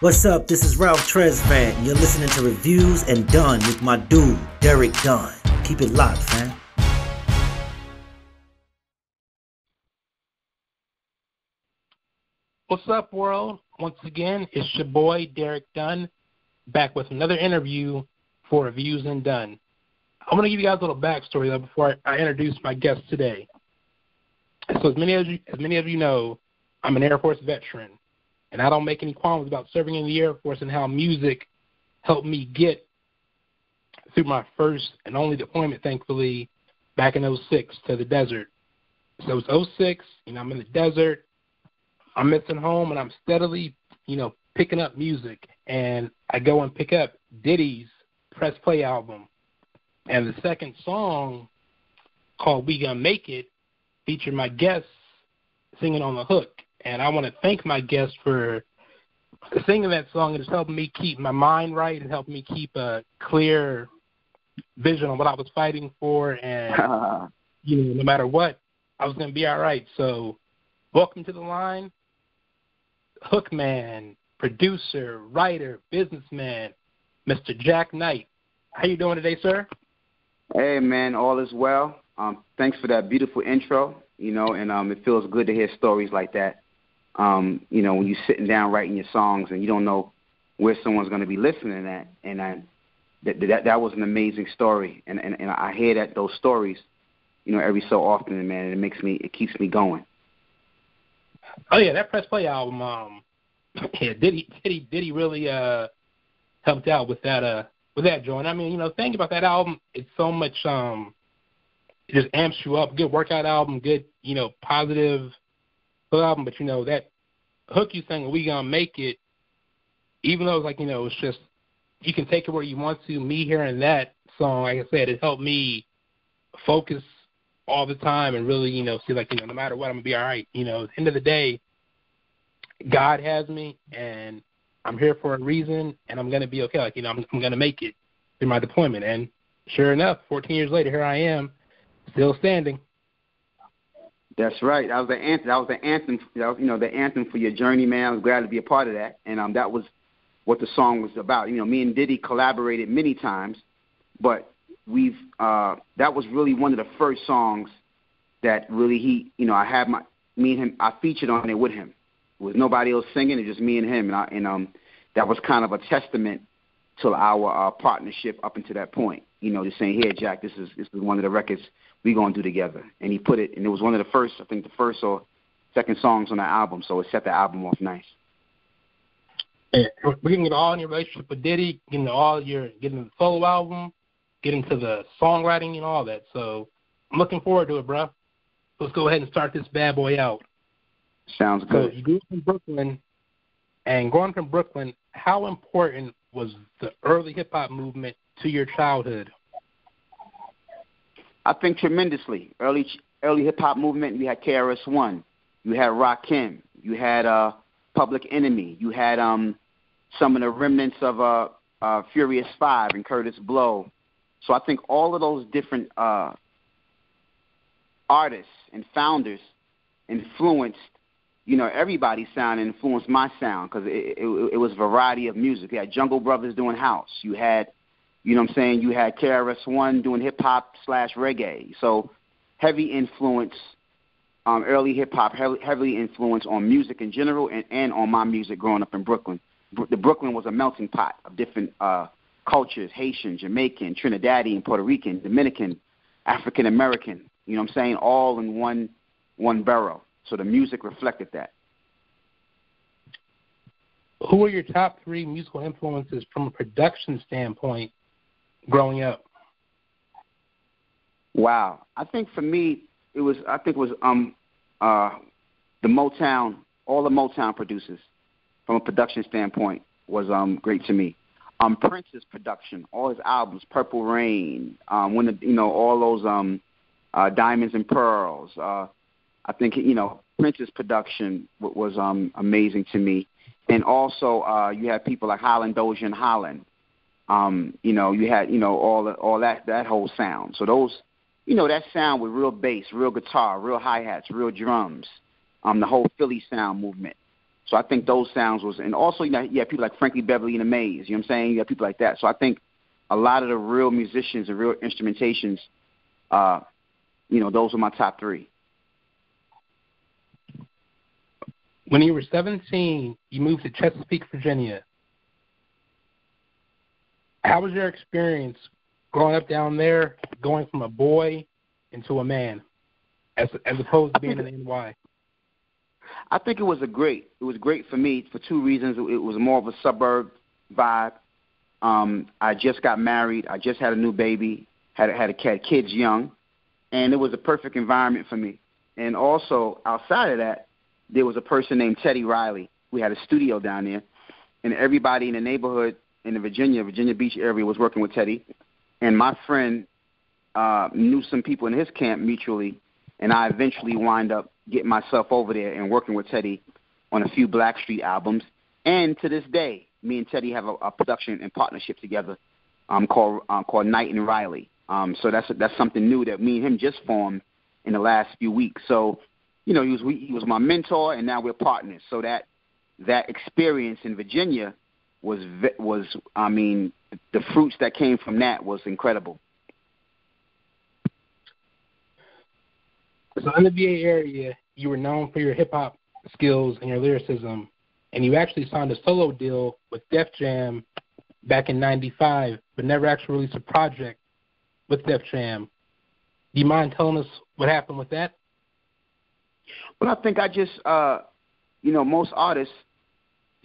What's up? This is Ralph Tresvant, and you're listening to Reviews and Dunn with my dude, Derek Dunn. Keep it locked, fam. What's up, world? Once again, it's your boy, Derek Dunn, back with another interview for Reviews and Dunn. I'm going to give you guys a little backstory, though, before I introduce my guest today. So as many of you know, I'm an Air Force veteran. And I don't make any qualms about serving in the Air Force and how music helped me get through my first and only deployment, thankfully, back in 06 to the desert. So it was 06, I'm in the desert, I'm missing home, and I'm steadily, picking up music. And I go and pick up Diddy's Press Play album. And the second song, called We Gonna Make It, featured my guest singing on the hook. And I want to thank my guest for singing that song. It's helping me keep my mind right and helping me keep a clear vision on what I was fighting for. And, no matter what, I was going to be all right. So welcome to the line, Hookman, producer, writer, businessman, Mr. Jack Knight. How you doing today, sir? Hey, man, all is well. Thanks for that beautiful intro, and it feels good to hear stories like that. When you're sitting down writing your songs and you don't know where someone's going to be listening at, and that was an amazing story. And I hear those stories, every so often, man, and it keeps me going. Oh yeah, that Press Play album, Diddy really helped out with that joint. Thinking about that album, it's so much. It just amps you up. Good workout album, good, positive album. But, that hook you sang, We Gonna Make It, even though it's like, it's just, you can take it where you want to. Me hearing that song, like I said, it helped me focus all the time and really, see like, no matter what, I'm going to be all right. At the end of the day, God has me and I'm here for a reason and I'm going to be okay. Like, I'm going to make it through my deployment. And sure enough, 14 years later, here I am. Still standing. That's right. That was the anthem. That was the anthem. That was, the anthem for your journey, man. I was glad to be a part of that, and that was what the song was about. Me and Diddy collaborated many times, but we've that was really one of the first songs that really he, I had me and him. I featured on it with him. With nobody else singing, it was just me and him, and that was kind of a testament to our partnership up until that point. Just saying, here, Jack, this is one of the records we gonna do together. And he put it, and it was one of the first, I think the first or second songs on the album, so it set the album off nice. Yeah, we can get all in your relationship with Diddy, getting the solo album, get into the songwriting and all that. So I'm looking forward to it, bro. Let's go ahead and start this bad boy out. Sounds good. So you grew up in Brooklyn, and growing from Brooklyn, how important was the early hip-hop movement to your childhood? I think tremendously. Early hip-hop movement, you had KRS-One, you had Rakim, you had Public Enemy, you had some of the remnants of Furious Five and Curtis Blow. So I think all of those different artists and founders influenced, everybody's sound influenced my sound because it was a variety of music. You had Jungle Brothers doing house. You had, you had KRS-One doing hip-hop / reggae. So heavy influence, early hip-hop, heavily influence on music in general and on my music growing up in Brooklyn. Brooklyn was a melting pot of different cultures, Haitian, Jamaican, Trinidadian, Puerto Rican, Dominican, African-American, all in one borough. So the music reflected that. Who are your top three musical influences from a production standpoint growing up? Wow. I think for me, it was the Motown, all the Motown producers from a production standpoint was great to me. Prince's production, all his albums, Purple Rain, all those Diamonds and Pearls, I think, Prince's production was amazing to me. And also you had people like Holland, Doja, and Holland. You had, all that whole sound. So those, that sound with real bass, real guitar, real hi-hats, real drums, the whole Philly sound movement. So I think those sounds was, and also, you know, you have people like Frankie Beverly and the Maze, you know what I'm saying? You have people like that. So I think a lot of the real musicians and real instrumentations, you know, those are my top three. When you were 17, you moved to Chesapeake, Virginia. How was your experience growing up down there, going from a boy into a man, as opposed to being an NY? I think it was great for me for two reasons. It was more of a suburb vibe. I just got married. I just had a new baby, had kids young, and it was a perfect environment for me. And also, outside of that, there was a person named Teddy Riley. We had a studio down there, and everybody in the neighborhood in the Virginia Beach area was working with Teddy. And my friend knew some people in his camp mutually, and I eventually wind up getting myself over there and working with Teddy on a few Blackstreet albums. And to this day, me and Teddy have a production and partnership together called Knight and Riley. So that's something new that me and him just formed in the last few weeks. So, you know, he was my mentor, and now we're partners. So that experience in Virginia was I mean, the fruits that came from that was incredible. So in the VA area, you were known for your hip-hop skills and your lyricism, and you actually signed a solo deal with Def Jam back in 95, but never actually released a project with Def Jam. Do you mind telling us what happened with that? Well, I think I just, you know, most artists,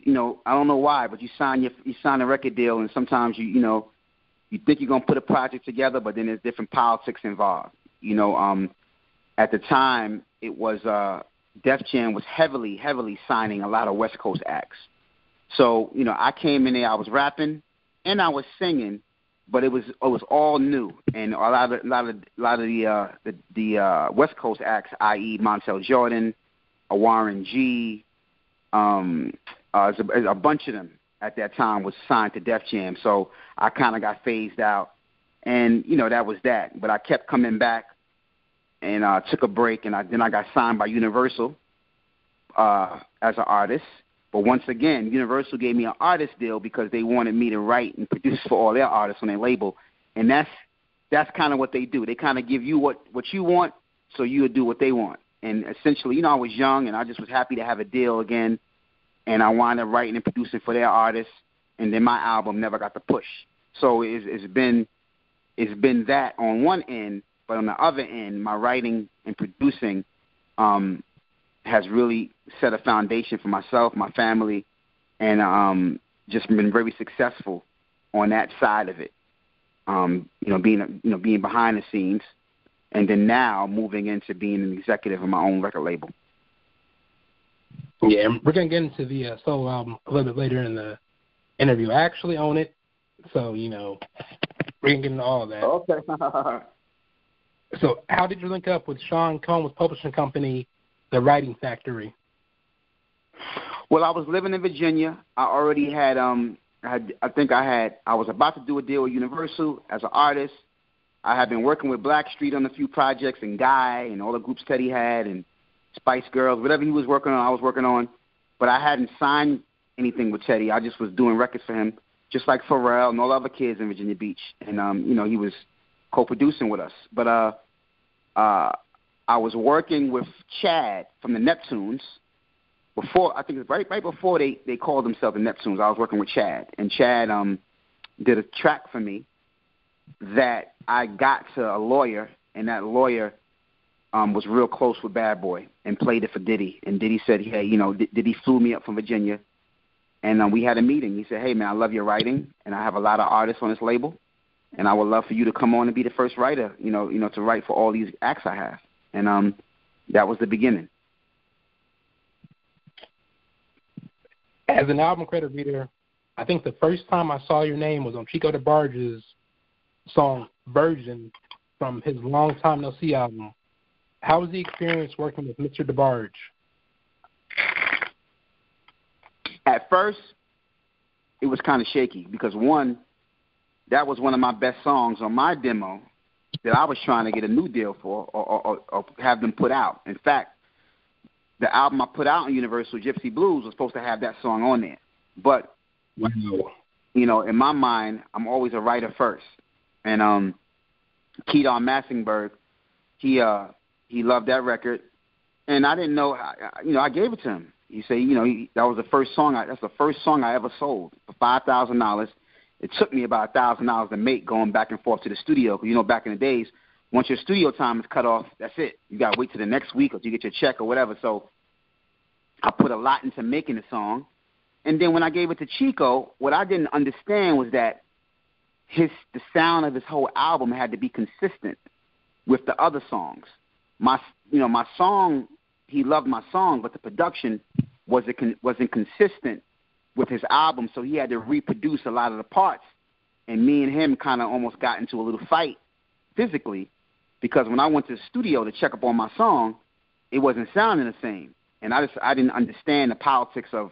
you know, I don't know why, but you sign a record deal, and sometimes, you think you're going to put a project together, but then there's different politics involved, you know. At the time, it was Def Jam was heavily signing a lot of West Coast acts. So, you know, I came in there, I was rapping and I was singing, but it was all new, and a lot of the West Coast acts, i.e. Montel Jordan, Warren G, a bunch of them at that time was signed to Def Jam. So I kind of got phased out, and you know, that was that. But I kept coming back. And I took a break, and then I got signed by Universal as an artist. But once again, Universal gave me an artist deal because they wanted me to write and produce for all their artists on their label. And that's kind of what they do. They kind of give you what you want, so you would do what they want. And essentially, you know, I was young, and I just was happy to have a deal again. And I wound up writing and producing for their artists, and then my album never got the push. So it's been that on one end. But on the other end, my writing and producing has really set a foundation for myself, my family, and just been very successful on that side of it. Being behind the scenes, and then now moving into being an executive of my own record label. Yeah, we're gonna get into the solo album a little bit later in the interview. I actually own it, so you know we're gonna get into all of that. Okay. So how did you link up with Sean Combs' publishing company, The Writing Factory? Well, I was living in Virginia. I already had, I was about to do a deal with Universal as an artist. I had been working with Blackstreet on a few projects, and Guy and all the groups Teddy had and Spice Girls, whatever he was working on, I was working on. But I hadn't signed anything with Teddy. I just was doing records for him, just like Pharrell and all the other kids in Virginia Beach. And, you know, he was co-producing with us. But I was working with Chad from the Neptunes before, I think right before they called themselves the Neptunes. I was working with Chad, and Chad did a track for me that I got to a lawyer, and that lawyer was real close with Bad Boy and played it for Diddy. And Diddy said, hey, you know, Diddy flew me up from Virginia, and we had a meeting. He said, hey, man, I love your writing, and I have a lot of artists on this label. And I would love for you to come on and be the first writer, you know, to write for all these acts I have. And that was the beginning. As an album credit reader, I think the first time I saw your name was on Chico DeBarge's song Virgin from his Long Time No See album. How was the experience working with Mr. DeBarge? At first, it was kind of shaky because, one, that was one of my best songs on my demo that I was trying to get a new deal for or have them put out. In fact, the album I put out on Universal, Gypsy Blues, was supposed to have that song on there. But, you know, in my mind, I'm always a writer first. And Kedar Massenburg, he loved that record. And I didn't know, you know, I gave it to him. He said, you know, that was the first song. That's the first song I ever sold for $5,000. It took me about $1,000 to make, going back and forth to the studio. Because, you know, back in the days, once your studio time is cut off, that's it. You got to wait till the next week or you get your check or whatever. So I put a lot into making the song. And then when I gave it to Chico, what I didn't understand was that the sound of his whole album had to be consistent with the other songs. My song, he loved my song, but the production wasn't consistent with his album, so he had to reproduce a lot of the parts. And me and him kind of almost got into a little fight physically, because when I went to the studio to check up on my song, it wasn't sounding the same. And I didn't understand the politics of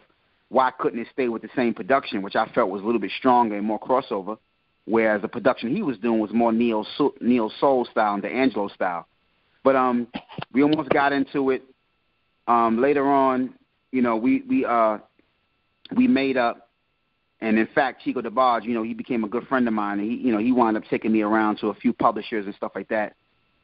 why couldn't it stay with the same production, which I felt was a little bit stronger and more crossover, whereas the production he was doing was more neo soul style and D'Angelo style. But we almost got into it. Later on, you know, we made up. And, in fact, Chico DeBarge, you know, he became a good friend of mine. And, he wound up taking me around to a few publishers and stuff like that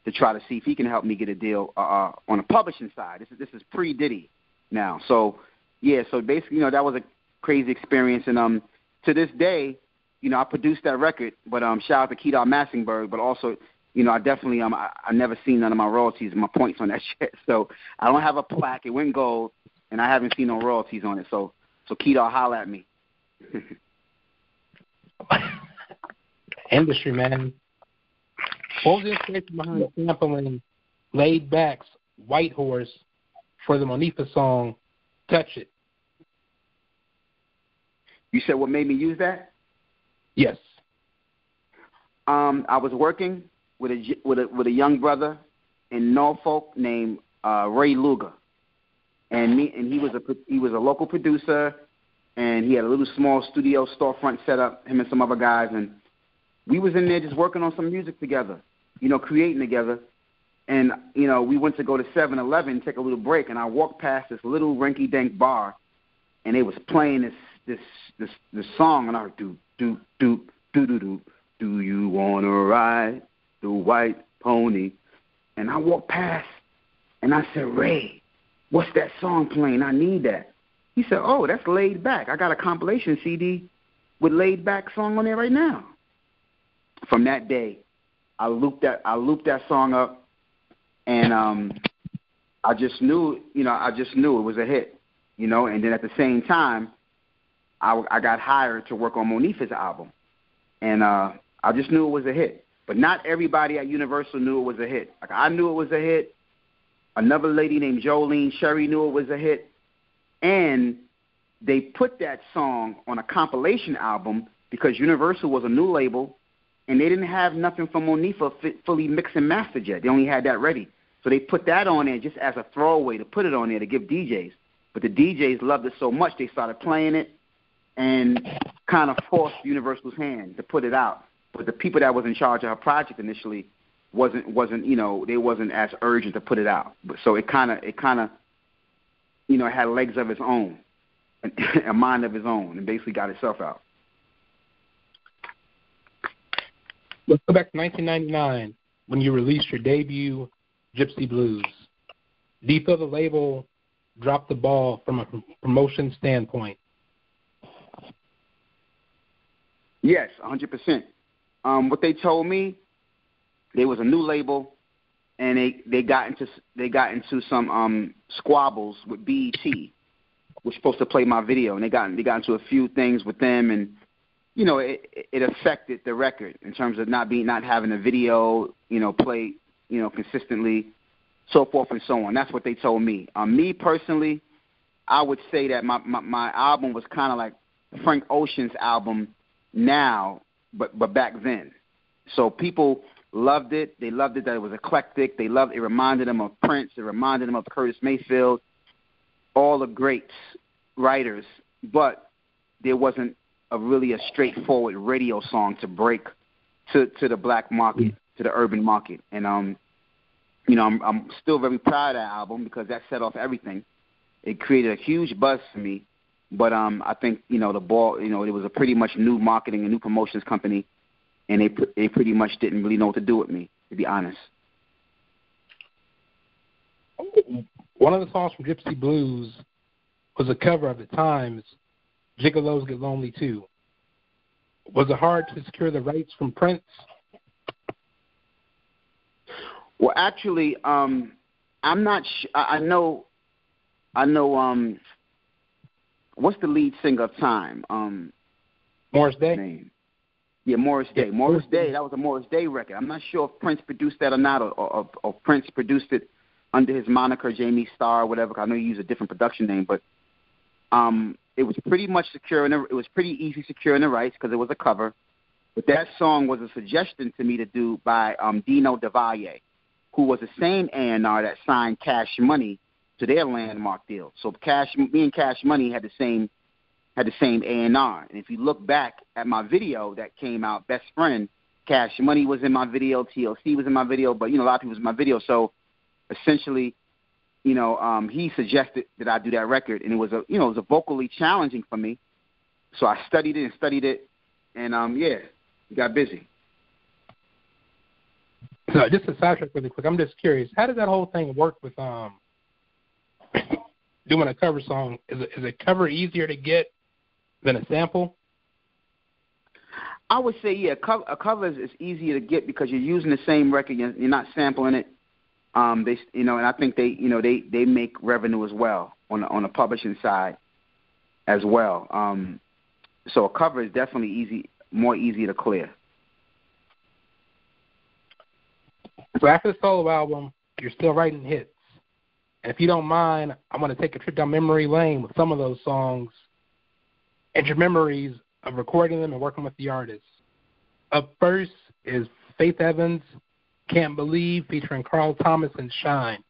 to try to see if he can help me get a deal on the publishing side. This is pre-Diddy now. So, yeah, so basically, you know, that was a crazy experience. And to this day, you know, I produced that record, but shout out to Kedar Massenburg, but also, you know, I definitely I never seen none of my royalties and my points on that shit. So I don't have a plaque. It went gold, and I haven't seen no royalties on it. So Kedar, holla at me. Industry, man. What was the inspiration behind sampling Laid Back's White Horse for the Monifah song Touch It? You said what made me use that? Yes. I was working with a young brother in Norfolk named Ray Luger, and he was a local producer. And he had a little small studio storefront set up, him and some other guys. And we was in there just working on some music together, you know, creating together. And, you know, we went to go to 7-Eleven, take a little break. And I walked past this little rinky-dink bar, and they was playing this song. And I was, do, do, do, do, do, do. Do you want to ride the white pony? And I walked past, and I said, Ray, what's that song playing? I need that. He said, oh, that's Laid Back. I got a compilation CD with Laid Back song on there right now. From that day, I looped that song up, and I just knew it was a hit, you know. And then at the same time, I got hired to work on Monifah's album, and I just knew it was a hit. But not everybody at Universal knew it was a hit. Like, I knew it was a hit. Another lady named Jolene Sherry knew it was a hit. And they put that song on a compilation album because Universal was a new label, and they didn't have nothing from Monifah fully mixed and mastered yet. They only had that ready. So they put that on there just as a throwaway to put it on there to give DJs. But the DJs loved it so much they started playing it and kind of forced Universal's hand to put it out. But the people that was in charge of her project initially wasn't as urgent to put it out. So it kind of you know, it had legs of its own, and a mind of its own, and basically got itself out. Let's go back to 1999 when you released your debut, Gypsy Blues. Do you feel the label dropped the ball from a promotion standpoint? Yes, 100%. What they told me, there was a new label. And they got into some squabbles with BET, was supposed to play my video, and they got into a few things with them, and you know it affected the record in terms of not having a video, you know, play, you know, consistently, so forth and so on. That's what they told me. Me personally, I would say that my album was kind of like Frank Ocean's album now, but back then. So people loved it. They loved it that it was eclectic. They loved it. It reminded them of Prince. It reminded them of Curtis Mayfield, all the greats, writers. But there wasn't really a straightforward radio song to break to the black market, to the urban market. And, you know, I'm still very proud of that album because that set off everything. It created a huge buzz for me. But I think, you know, the ball, you know, it was a pretty much new marketing and new promotions company, and they pretty much didn't really know what to do with me, to be honest. One of the songs from Gypsy Blues was a cover of the Times, Gigolos Get Lonely Too. Was it hard to secure the rights from Prince? Well, actually, I'm not I know. What's the lead singer of Time? Morris Day. Name? Yeah, Morris Day. Yeah. Morris Day. That was a Morris Day record. I'm not sure if Prince produced that or not, or Prince produced it under his moniker Jamie Starr or whatever. 'Cause I know he used a different production name, but it was pretty much securing. It was pretty easy securing the rights because it was a cover. But that song was a suggestion to me to do by Dino De Valle, who was the same A&R that signed Cash Money to their Landmark deal. So me and Cash Money had the same A&R. And if you look back at my video that came out, Best Friend, Cash Money was in my video, TLC was in my video, but, you know, a lot of people was in my video. So essentially, you know, he suggested that I do that record, and it was a vocally challenging for me. So I studied it, and yeah, we got busy. So just to sidetrack really quick, I'm just curious, how did that whole thing work with doing a cover song? Is a cover easier to get than a sample? I would say, yeah, a cover is easier to get because you're using the same record. You're not sampling it. They, you know, and I think they make revenue as well on the publishing side as well. So a cover is definitely more easy to clear. So after the solo album, you're still writing hits. And if you don't mind, I'm going to take a trip down memory lane with some of those songs and your memories of recording them and working with the artists. Up first is Faith Evans, Can't Believe, featuring Carl Thomas and Shine.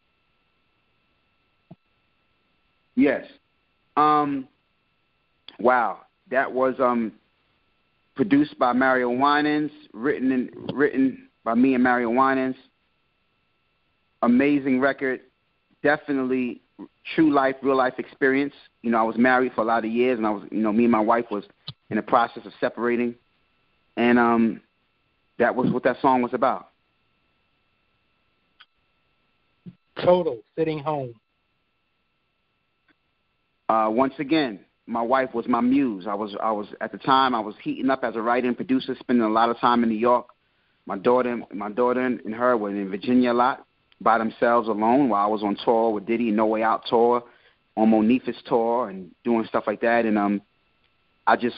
Yes. Wow. That was produced by Mario Winans, written by me and Mario Winans. Amazing record. Definitely true life, real life experience. You know, I was married for a lot of years, and I was, you know, me and my wife was in the process of separating, and that was what that song was about. Total, Sitting Home. Once again, my wife was my muse. I was at the time I was heating up as a writer and producer, spending a lot of time in New York. My daughter and her were in Virginia a lot, by themselves alone, while I was on tour with Diddy, No Way Out tour, on Monifah's tour, and doing stuff like that. And I just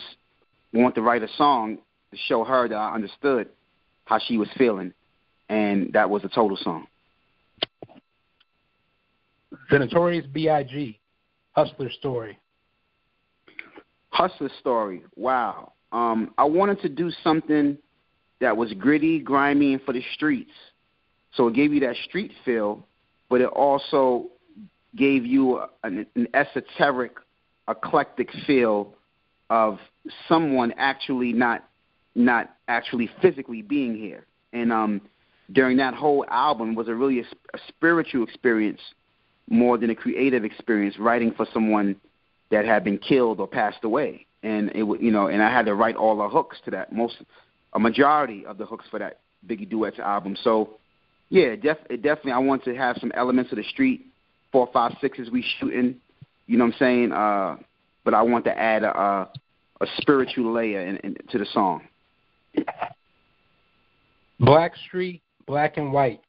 wanted to write a song to show her that I understood how she was feeling, and that was a total song. The Notorious B.I.G., Hustler Story. Hustler Story, wow. I wanted to do something that was gritty, grimy, and for the streets. So it gave you that street feel, but it also gave you an esoteric, eclectic feel of someone actually not actually physically being here. And during that whole album was a really spiritual experience more than a creative experience, writing for someone that had been killed or passed away. And it, you know, and I had to write all the hooks to that, a majority of the hooks for that Biggie Duets album. So yeah, it definitely. I want to have some elements of the street, 4, 5, 6s we shooting, you know what I'm saying? But I want to add a spiritual layer to the song. Blackstreet, Black and White.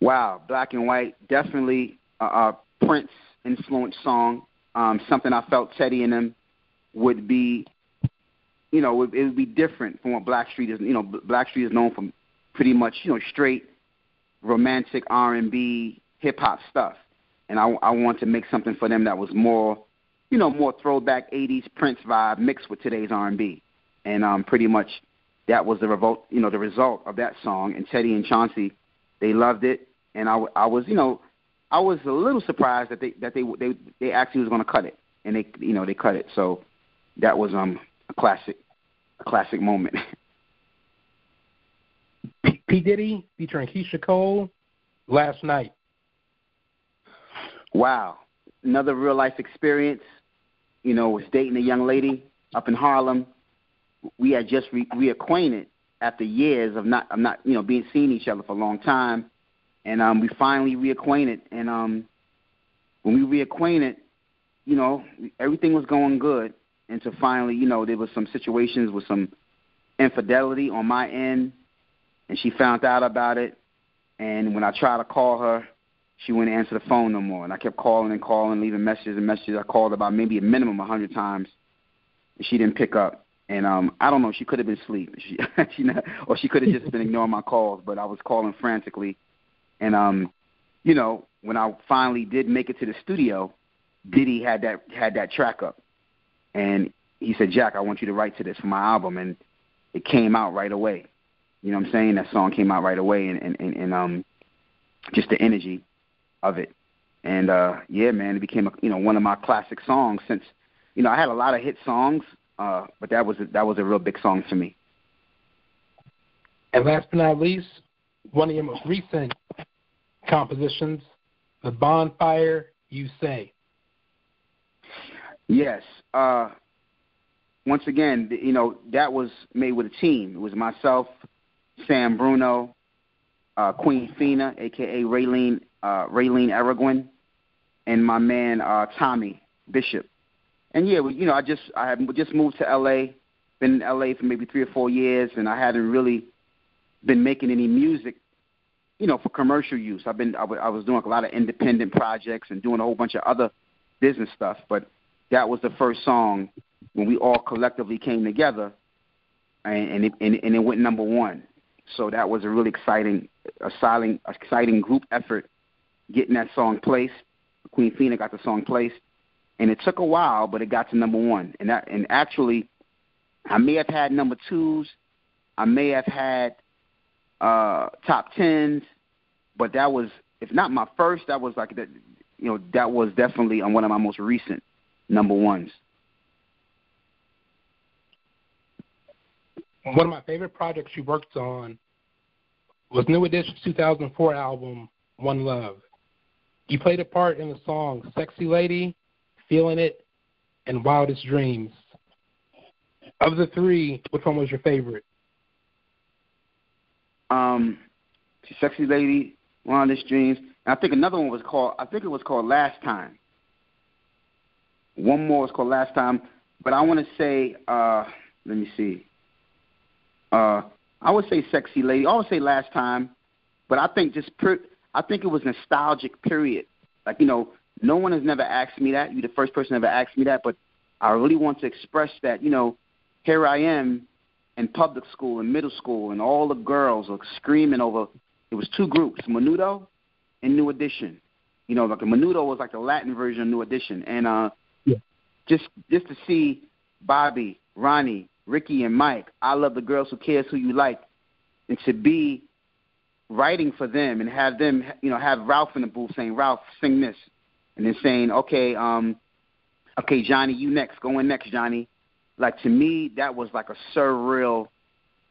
Wow, Black and White, definitely a Prince-influenced song, something I felt Teddy and them would be, you know, it would be different from what Blackstreet is. You know, Blackstreet is known for pretty much, you know, straight romantic R&B, hip-hop stuff. And I wanted to make something for them that was more, you know, more throwback 80s Prince vibe mixed with today's R&B. And pretty much that was the result of that song. And Teddy and Chauncey, they loved it. And I was a little surprised that they actually was going to cut it. And they cut it. So that was a classic moment. P. Diddy featuring Keyshia Cole, Last Night. wow, another real-life experience, you know, was dating a young lady up in Harlem. We had just reacquainted after years of not you know, being seeing each other for a long time. And we finally reacquainted. And when we reacquainted, you know, everything was going good. And so finally, you know, there was some situations with some infidelity on my end. And she found out about it. And when I tried to call her, she wouldn't answer the phone no more. And I kept calling and calling, leaving messages and messages. I called about maybe a minimum 100 times. And she didn't pick up. And I don't know, she could have been asleep. Or she could have just been ignoring my calls. But I was calling frantically. And, you know, when I finally did make it to the studio, Diddy had that track up. And he said, Jack, I want you to write to this for my album. And it came out right away. You know what I'm saying? That song came out right away, and just the energy of it. And, yeah, man, it became, one of my classic songs since, I had a lot of hit songs, but that was a real big song for me. And last but not least, one of your most recent compositions, The Bonfire, You Say. Yes. Once again, that was made with a team. It was myself, Sam Bruno, Queen Fina, a.k.a. Raylene Araguin, and my man Tommy Bishop. And, yeah, I had just moved to L.A., been in L.A. for maybe 3 or 4 years, and I hadn't really been making any music, for commercial use. I was doing a lot of independent projects and doing a whole bunch of other business stuff, but that was the first song when we all collectively came together, and it went number one. So that was a really exciting group effort, getting that song placed. Queen Fina got the song placed, and it took a while, but it got to number one. And actually, I may have had number twos, I may have had top tens, but that was, if not my first, that was like that. That was definitely on one of my most recent number ones. One of my favorite projects you worked on was New Edition's 2004 album, One Love. You played a part in the songs Sexy Lady, Feeling It, and Wildest Dreams. Of the three, which one was your favorite? Sexy Lady, Wildest Dreams. And I think another one was called, Last Time. One more was called Last Time. But I want to say, let me see. I would say Sexy Lady. I would say Last Time, but I think I think it was nostalgic period. Like, no one has never asked me that. You're the first person ever asked me that, but I really want to express that, here I am in public school and middle school, and all the girls are screaming over. It was two groups, Menudo and New Edition. Like Menudo was like the Latin version of New Edition, and just to see Bobby, Ronnie, Ricky and Mike, I love the girls who cares who you like, and to be writing for them and have them, have Ralph in the booth saying, Ralph, sing this, and then saying, okay, Johnny, you next, go in next, Johnny. Like, to me, that was like a surreal,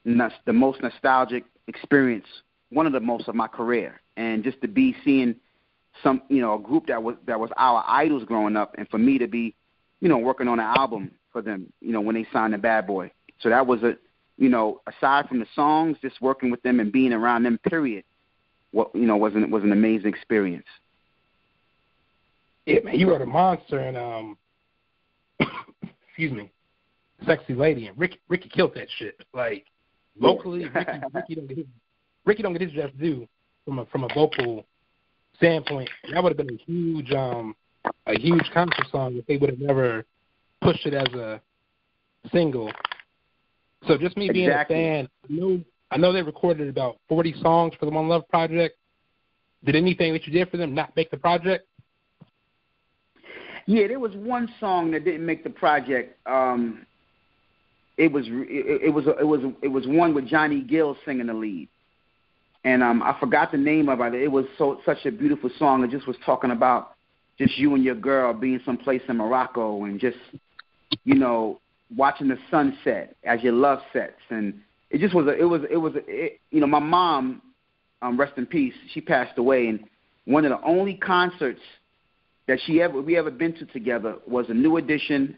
the most nostalgic experience, one of the most of my career, and just to be seeing some, a group that was our idols growing up, and for me to be, working on an album for them, when they signed the Bad Boy. So that was aside from the songs, just working with them and being around them, period, was an amazing experience. Yeah, man, you wrote a monster and excuse me, Sexy Lady, and Ricky killed that shit. Like, vocally, yeah. Ricky don't get his just due from a vocal standpoint. That would have been a huge concert song if they would have never pushed it as a single. So just me being a fan, I know they recorded about 40 songs for the One Love project. Did anything that you did for them not make the project? Yeah, there was one song that didn't make the project. It was one with Johnny Gill singing the lead, and I forgot the name of it. It was such a beautiful song. It just was talking about just you and your girl being someplace in Morocco and just, watching the sunset as your love sets. And it just was, my mom, rest in peace, she passed away. And one of the only concerts that we ever been to together was a New Edition,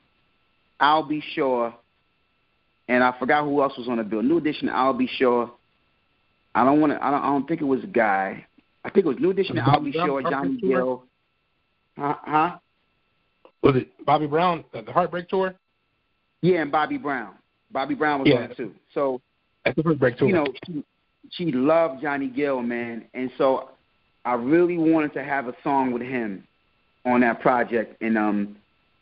I'll Be Sure, and I forgot who else was on the bill. New Edition, I'll Be Sure. I don't think it was Guy. I think it was New Edition, I'll Be Sure, Johnny Gill. Huh? Was it Bobby Brown, the Heartbreak Tour? Yeah, and Bobby Brown. Bobby Brown was on it too. So that's the Heartbreak Tour. You know, she loved Johnny Gill, man, and so I really wanted to have a song with him on that project, and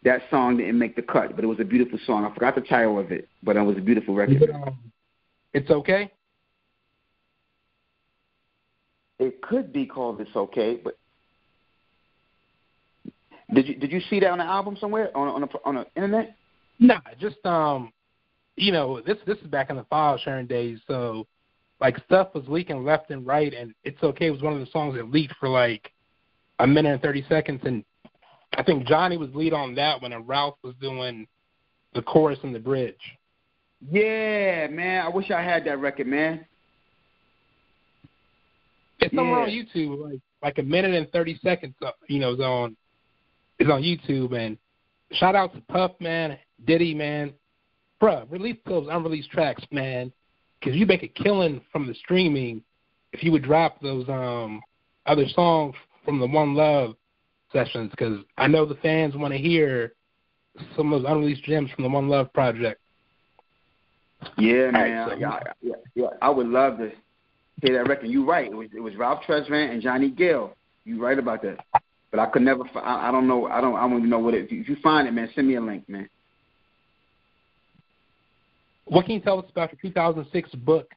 that song didn't make the cut, but it was a beautiful song. I forgot the title of it, but it was a beautiful record. It's Okay? It could be called It's Okay, but did you see that on the album somewhere on the internet? Nah, just you know, this is back in the file sharing days, so like stuff was leaking left and right, and It's Okay was one of the songs that leaked for like a minute and 30 seconds, and I think Johnny was lead on that one, and Ralph was doing the chorus and the bridge. Yeah, man, I wish I had that record, man. It's somewhere on YouTube, like a minute and 30 seconds. You know, is on YouTube. And shout out to Puff, man, Diddy, man, bruh, release those unreleased tracks, man, because you make a killing from the streaming if you would drop those other songs from the One Love sessions, because I know the fans want to hear some of those unreleased gems from the One Love project. Yeah, man. Right, so. Yeah, I would love to hear that record. You're right. It was Ralph Tresvant and Johnny Gill. You're right about that. But I could never. I don't know. I don't even know what it. If you find it, man, send me a link, man. What can you tell us about your 2006 book,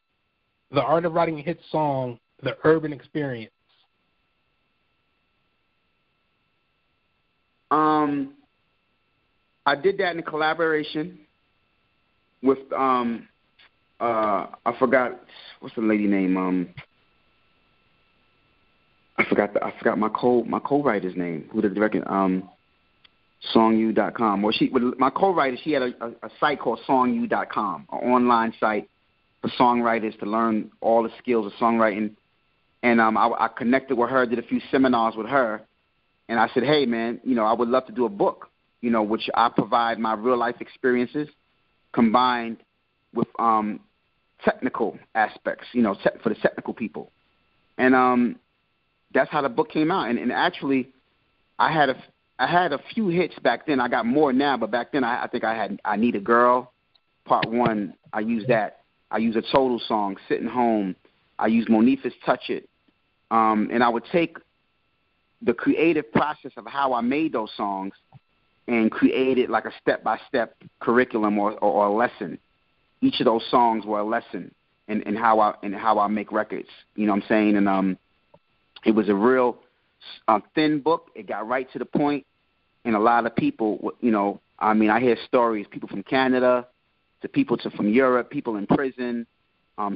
The Art of Writing a Hit Song: The Urban Experience? I did that in collaboration with I forgot what's the lady name. I forgot my co-writer's name, who did the record, songu.com. Well, my co-writer, she had a site called songu.com, an online site for songwriters to learn all the skills of songwriting. And I connected with her, did a few seminars with her. And I said, hey, man, you know, I would love to do a book, you know, which I provide my real-life experiences combined with technical aspects, you know, for the technical people. And that's how the book came out. And actually, I had a few hits back then. I got more now, but back then I think I had I Need a Girl, Part 1. I used that. I used a Total song, Sitting Home. I used Monifah's Touch It. And I would take the creative process of how I made those songs and created like a step-by-step curriculum or a lesson. Each of those songs were a lesson in how I make records. You know what I'm saying? And it was a real thin book. It got right to the point. And a lot of people, you know, I mean, I hear stories, people from Canada to people from Europe, people in prison,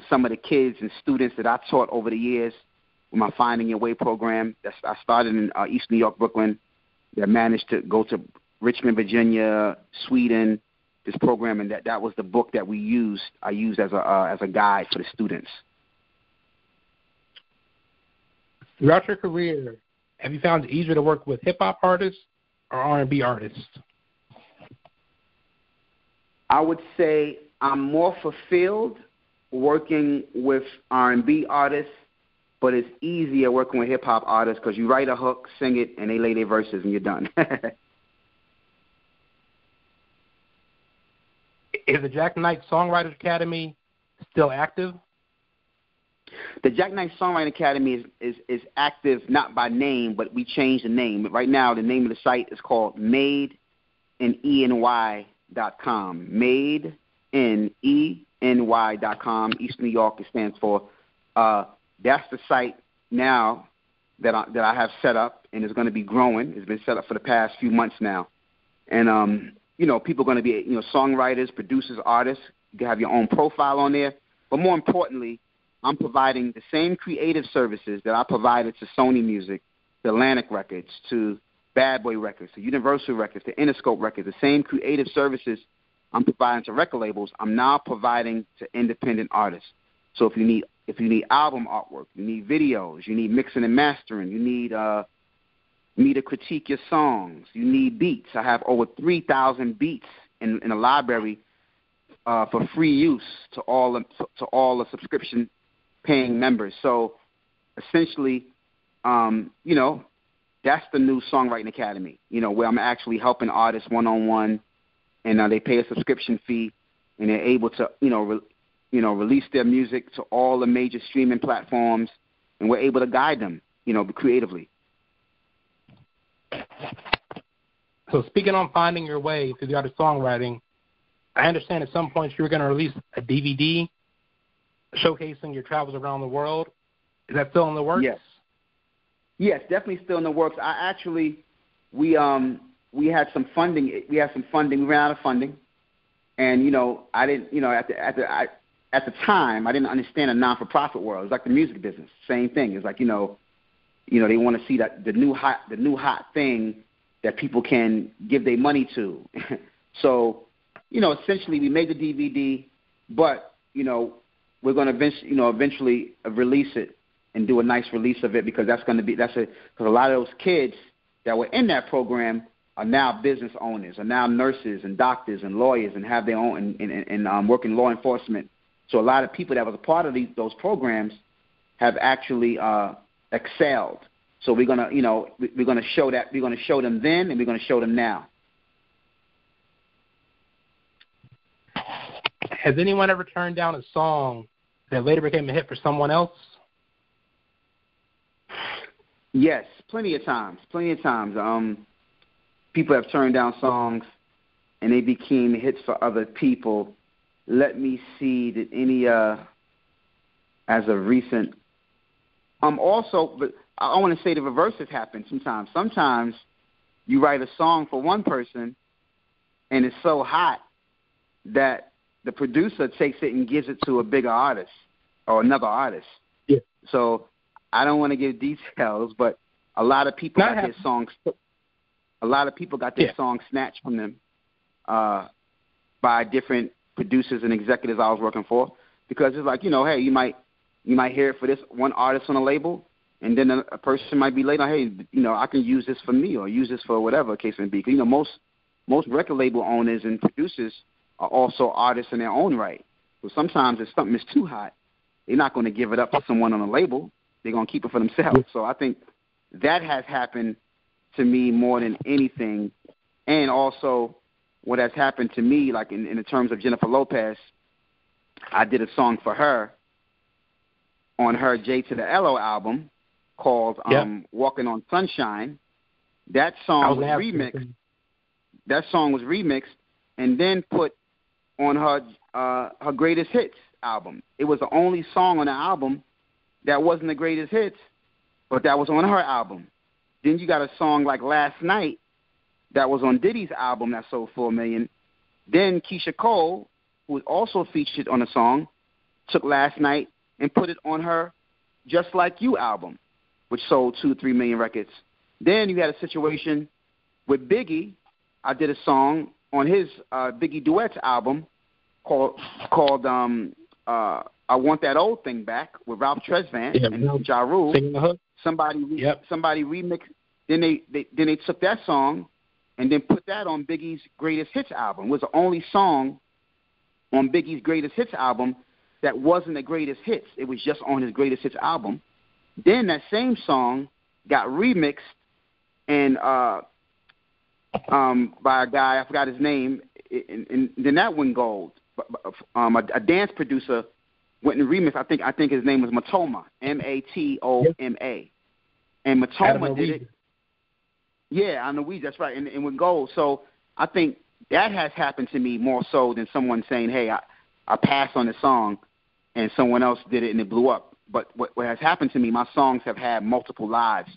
some of the kids and students that I taught over the years, my Finding Your Way program. I started in East New York, Brooklyn. I managed to go to Richmond, Virginia, Sweden, this program, and that was the book that we used. I used as a guide for the students. Throughout your career, have you found it easier to work with hip-hop artists or R&B artists? I would say I'm more fulfilled working with R&B artists, but it's easier working with hip-hop artists because you write a hook, sing it, and they lay their verses, and you're done. Is the Jack Knight Songwriters Academy still active? The Jack Knight Songwriters Academy is active, not by name, but we changed the name. Right now, the name of the site is called madeny.com. Madeny.com. East New York, it stands for... that's the site now that I have set up, and is going to be growing. It's been set up for the past few months now. And, you know, people are going to be, you know, songwriters, producers, artists. You can have your own profile on there. But more importantly, I'm providing the same creative services that I provided to Sony Music, to Atlantic Records, to Bad Boy Records, to Universal Records, to Interscope Records. The same creative services I'm providing to record labels, I'm now providing to independent artists. So if you need album artwork, you need videos, you need mixing and mastering, you need me to critique your songs. You need beats. I have over 3,000 beats in a library for free use to all the subscription paying members. So essentially, you know, that's the new Songwriting Academy, you know, where I'm actually helping artists one-on-one, and they pay a subscription fee, and they're able to, release their music to all the major streaming platforms, and we're able to guide them, creatively. So speaking on finding your way through the art of songwriting, I understand at some point you were going to release a DVD showcasing your travels around the world. Is that still in the works? Yes, definitely still in the works. We had some funding. We ran out of funding, and I didn't. At the time, I didn't understand the non-for-profit world. It's like the music business, same thing. It's like they want to see that the new hot thing that people can give their money to. So, essentially, we made the DVD, but we're going to eventually release it and do a nice release of it, because because a lot of those kids that were in that program are now business owners, are now nurses and doctors and lawyers, and have their own and work in law enforcement. So a lot of people that was a part of those programs have actually excelled. So we're gonna show that, we're gonna show them then, and we're gonna show them now. Has anyone ever turned down a song that later became a hit for someone else? Yes, plenty of times. People have turned down songs, and they became hits for other people. Let me see, did any as of recent. Also, but I want to say the reverse has happened sometimes. Sometimes you write a song for one person, and it's so hot that the producer takes it and gives it to a bigger artist or another artist. Yeah. So I don't want to give details, but a lot of people got their songs snatched from them by different producers and executives I was working for, because it's like, hey, you might hear it for this one artist on a label, and then a person might be later, hey, I can use this for me or use this for whatever case may be. Because, most record label owners and producers are also artists in their own right. So sometimes if something is too hot, they're not going to give it up to someone on a label. They're going to keep it for themselves. So I think that has happened to me more than anything. And also what has happened to me, like in the terms of Jennifer Lopez, I did a song for her on her J to the L.O. album called Walking on Sunshine. That song was remixed and then put on her Greatest Hits album. It was the only song on the album that wasn't the greatest hits, but that was on her album. Then you got a song like Last Night that was on Diddy's album that sold 4 million. Then Keyshia Cole, who was also featured on the song, took Last Night and put it on her Just Like You album, which sold 2 to 3 million records. Then you had a situation with Biggie. I did a song on his Biggie Duets album called I Want That Old Thing Back with Ralph Tresvant and Ja Rule. Somebody remixed. Then they took that song and then put that on Biggie's Greatest Hits album. It was the only song on Biggie's Greatest Hits album that wasn't the greatest hits. It was just on his Greatest Hits album. Then that same song got remixed and by a guy, I forgot his name, and then that went gold. A dance producer went and remixed. I think his name was Matoma, M-A-T-O-M-A. And Matoma did it. Yeah, on the weed, that's right, and with gold. So I think that has happened to me more so than someone saying, hey, I passed on the song and someone else did it and it blew up. But what has happened to me, my songs have had multiple lives,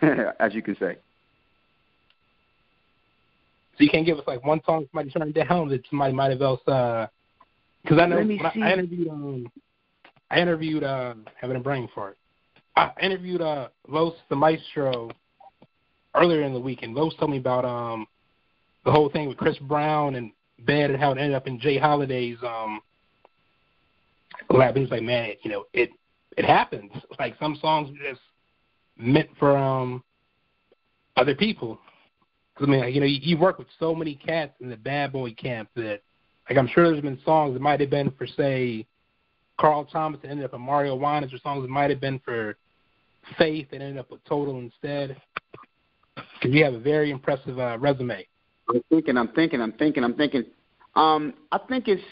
as you can say. So you can't give us like one song somebody turned down that somebody might have else because I know I interviewed having a brain fart. I interviewed Los the Maestro earlier in the week, and Los told me about the whole thing with Chris Brown and Bad and how it ended up in Jay Holiday's lab. He was like, man, it happens. Like some songs are just meant for other people. Cause, I mean, you know, you work with so many cats in the Bad Boy camp that, like, I'm sure there's been songs that might have been for, say, Carl Thomas that ended up with Mario Winans, or songs that might have been for Faith that ended up with Total instead. Because you have a very impressive resume. I'm thinking. I think it's,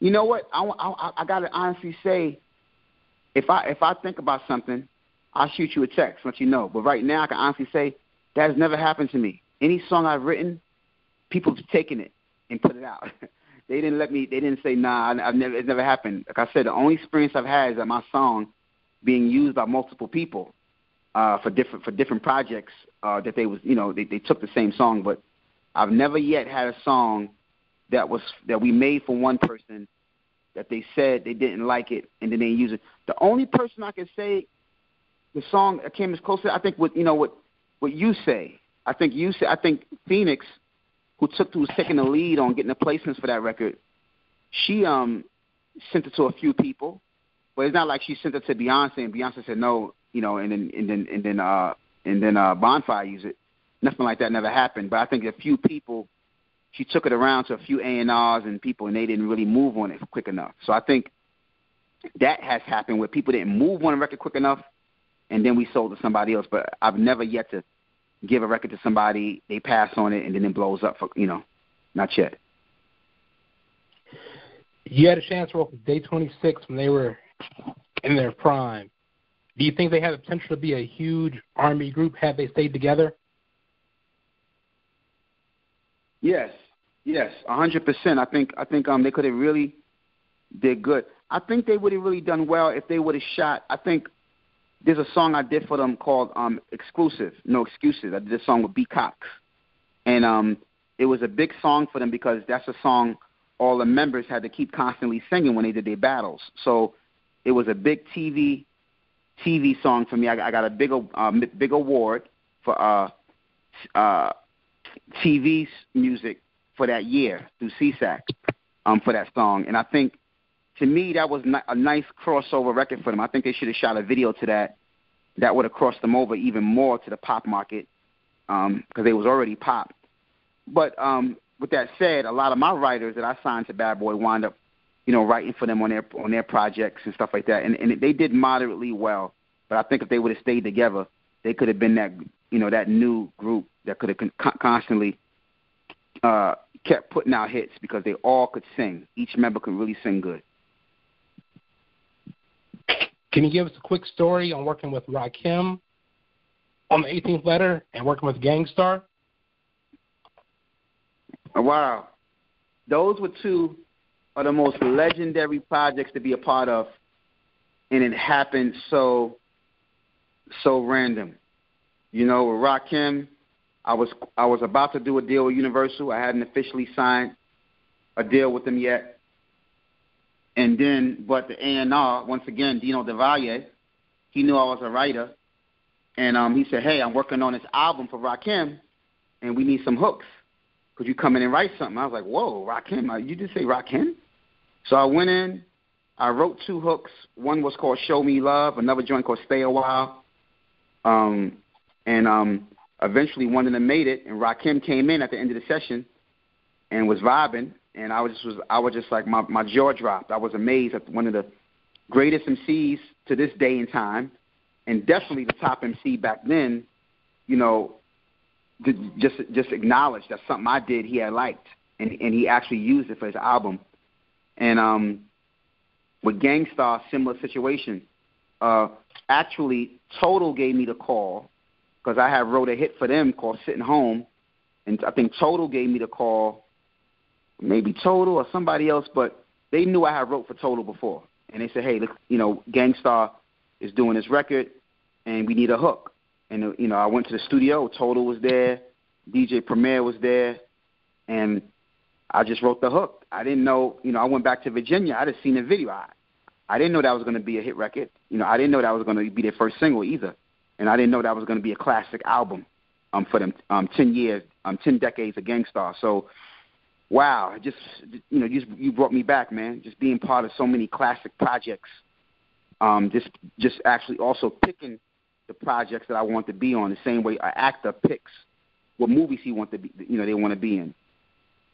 you know what? I gotta honestly say, if I think about something, I'll shoot you a text, let you know. But right now, I can honestly say that has never happened to me. Any song I've written, people have taken it and put it out. They didn't let me. They didn't say, nah. It's never happened. Like I said, the only experience I've had is that my song being used by multiple people for different projects that they was, you know, they took the same song. But I've never yet had a song that we made for one person that they said they didn't like it and then they use it. The only person I can say the song that came as close to, I think, with, you know, what You Say. I think Phoenix, who was taking the lead on getting the placements for that record, she sent it to a few people, but it's not like she sent it to Beyonce and Beyonce said no, you know, and then Bonfire used it. Nothing like that never happened. But I think a few people, she took it around to a few A&Rs and people, and they didn't really move on it quick enough. So I think that has happened where people didn't move on a record quick enough, and then we sold it to somebody else. But I've never yet to give a record to somebody, they pass on it, and then it blows up. For, you know, not yet. You had a chance to work with Day 26 when they were in their prime. Do you think they had the potential to be a huge R&B group had they stayed together? Yes, 100%. I think they could have really did good. I think they would have really done well if they would have shot. I think there's a song I did for them called "Exclusive," No Excuses. I did a song with B. Cox, and it was a big song for them because that's a song all the members had to keep constantly singing when they did their battles. So it was a big TV song for me. I got a big award for TV music for that year through CSAC for that song. And I think, to me, that was a nice crossover record for them. I think they should have shot a video to that. That would have crossed them over even more to the pop market because they was already pop. But with that said, a lot of my writers that I signed to Bad Boy wound up, you know, writing for them on their projects and stuff like that. And they did moderately well. But I think if they would have stayed together, they could have been that, you know, that new group that could have constantly kept putting out hits because they all could sing. Each member could really sing good. Can you give us a quick story on working with Rakim on the 18th Letter and working with Gangstar? Wow. Those were two of the most legendary projects to be a part of, and it happened so random. You know, with Rakim, I was about to do a deal with Universal. I hadn't officially signed a deal with them yet. And then, but the A&R, once again, Dino DeValle, he knew I was a writer. And he said, hey, I'm working on this album for Rakim, and we need some hooks. Could you come in and write something? I was like, whoa, Rakim, you just say Rakim? So I went in, I wrote two hooks. One was called Show Me Love, another joint called Stay a While. Eventually one of them made it, and Rakim came in at the end of the session and was vibing, and I was just like, my jaw dropped. I was amazed at one of the greatest MCs to this day and time, and definitely the top MC back then, you know, just acknowledged that something I did he had liked, and he actually used it for his album. And with Gangstar, similar situation. Actually, Total gave me the call, because I had wrote a hit for them called Sitting Home, and I think Total gave me the call, maybe Total or somebody else, but they knew I had wrote for Total before. And they said, hey, look, you know, Gangstar is doing this record, and we need a hook. And, you know, I went to the studio, Total was there, DJ Premier was there, and I just wrote the hook. I didn't know, you know, I went back to Virginia. I just seen the video. I didn't know that was going to be a hit record. You know, I didn't know that was going to be their first single either. And I didn't know that was going to be a classic album for them, 10 decades of Gangstar. So, wow, just, you know, you brought me back, man, just being part of so many classic projects. Just actually also picking the projects that I want to be on, the same way an actor picks what movies he want to be, you know, they want to be in.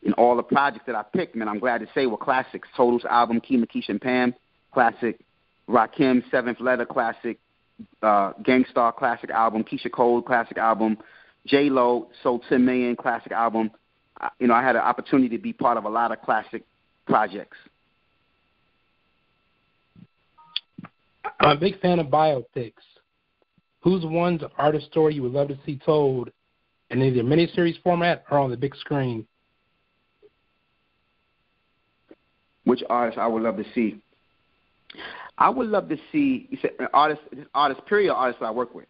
In all the projects that I picked, man, I'm glad to say were classics. Total's album, Kima, Keisha, and Pam, classic. Rakim, Seventh Letter, classic. Gangstar, classic album. Keyshia Cole, classic album. J-Lo, Sold 10 Million, classic album. You know, I had an opportunity to be part of a lot of classic projects. I'm a big fan of biopics. Who's one's artist story you would love to see told in either miniseries format or on the big screen? Which artist I would love to see? I would love to see an artist period, artist that I work with.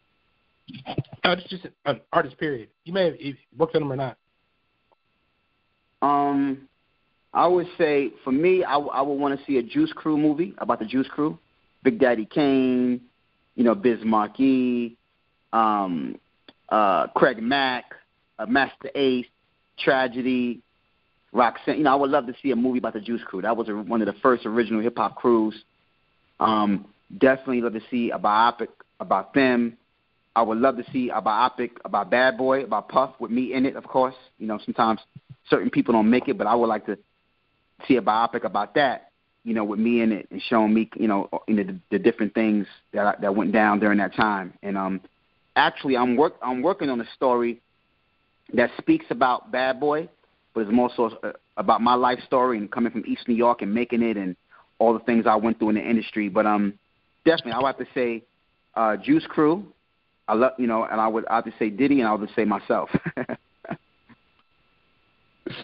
No, it's just an artist period. You may have worked with them or not. I would say, for me, I would want to see a Juice Crew movie about the Juice Crew. Big Daddy Kane, you know, Biz Markie, Craig Mack, Master Ace, Tragedy, Roxanne. You know, I would love to see a movie about the Juice Crew. That was one of the first original hip-hop crews. Definitely love to see a biopic about them. I would love to see a biopic about Bad Boy, about Puff, with me in it, of course. You know, sometimes certain people don't make it, but I would like to see a biopic about that, you know, with me in it and showing me, you know the different things that went down during that time. And actually, I'm working on a story that speaks about Bad Boy, but it's more so about my life story and coming from East New York and making it and all the things I went through in the industry. But definitely, I would have to say Juice Crew. I love, you know, and I would say Diddy, and I would say myself.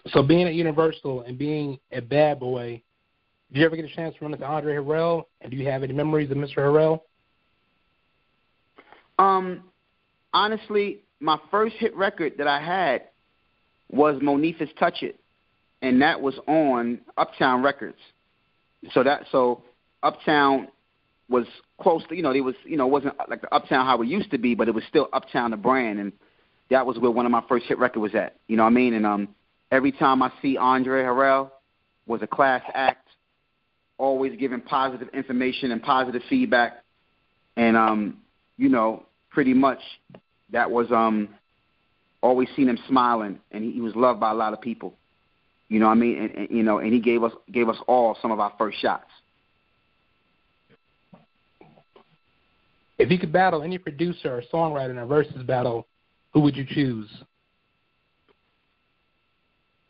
So being at Universal and being a Bad Boy, did you ever get a chance to run into Andre Harrell? And do you have any memories of Mr. Harrell? Honestly, my first hit record that I had was Monifah's Touch It, and that was on Uptown Records. So Uptown was close to, you know, it wasn't like the Uptown how it used to be, but it was still Uptown, the brand, and that was where one of my first hit record was at. You know what I mean? And every time I see Andre Harrell, was a class act, always giving positive information and positive feedback, and you know, pretty much that was always seen him smiling, and he was loved by a lot of people. You know what I mean? And you know, and he gave us all some of our first shots. If you could battle any producer or songwriter in a versus battle, who would you choose?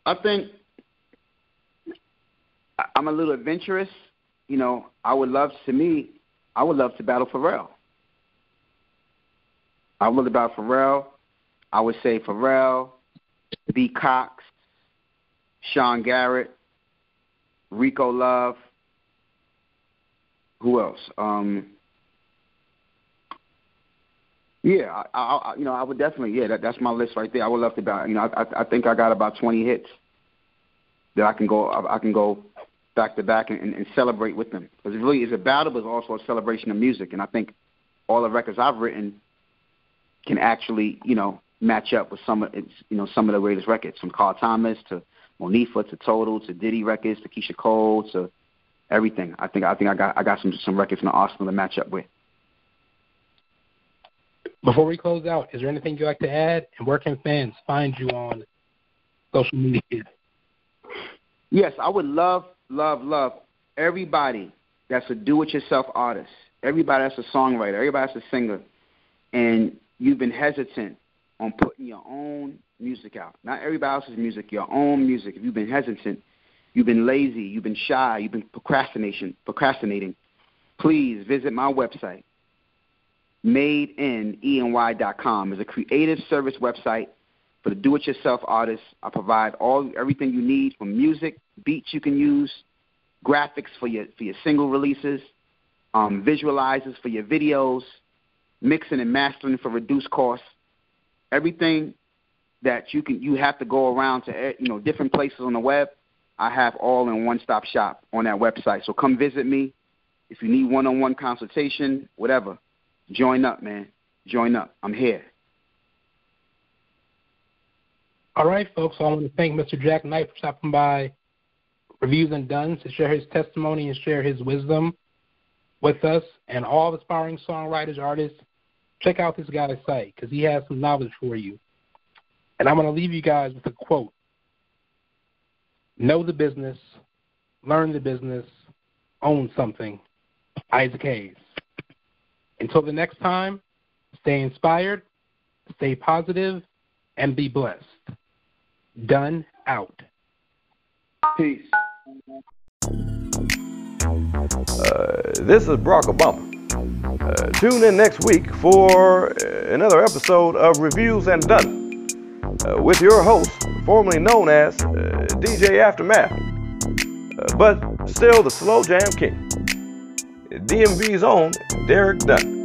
I think I'm a little adventurous. You know, I would love to battle Pharrell. I would about Pharrell. I would say Pharrell, B. Cox, Sean Garrett, Rico Love. Who else? Yeah, I you know, I would definitely, yeah, that's my list right there. I would love to battle. You know, I think I got about 20 hits that I can go back to back and celebrate with them. Because it really is a battle, but it's also a celebration of music. And I think all the records I've written can actually, you know, match up with some of the greatest records, from Carl Thomas to Monifah to Total to Diddy records to Keyshia Cole to everything. I think I got some records in the arsenal to match up with. Before we close out, is there anything you'd like to add? And where can fans find you on social media? Yes, I would love everybody that's a do-it-yourself artist, everybody that's a songwriter, everybody that's a singer, and you've been hesitant on putting your own music out. Not everybody else's music, your own music. If you've been hesitant, you've been lazy, you've been shy, you've been procrastinating, please visit my website, madeineny.com. It's a creative service website for the do-it-yourself artists. I provide everything you need, from music, beats you can use, graphics for your single releases, visualizers for your videos, mixing and mastering for reduced costs, everything that you have to go around to, you know, different places on the web. I have all in one-stop shop on that website. So come visit me if you need one-on-one consultation, whatever. Join up, man. Join up. I'm here. All right, folks, I want to thank Mr. Jack Knight for stopping by Reviews and Duns to share his testimony and share his wisdom with us and all aspiring songwriters, artists, check out this guy's site because he has some knowledge for you. And I'm going to leave you guys with a quote. Know the business, learn the business, own something. Isaac Hayes. Until the next time, stay inspired, stay positive, and be blessed. Done out. Peace. This is Barack Obama. Tune in next week for another episode of Reviews and Done with your host, formerly known as DJ Aftermath, but still the Slow Jam King, DMV's own Derek Dunn.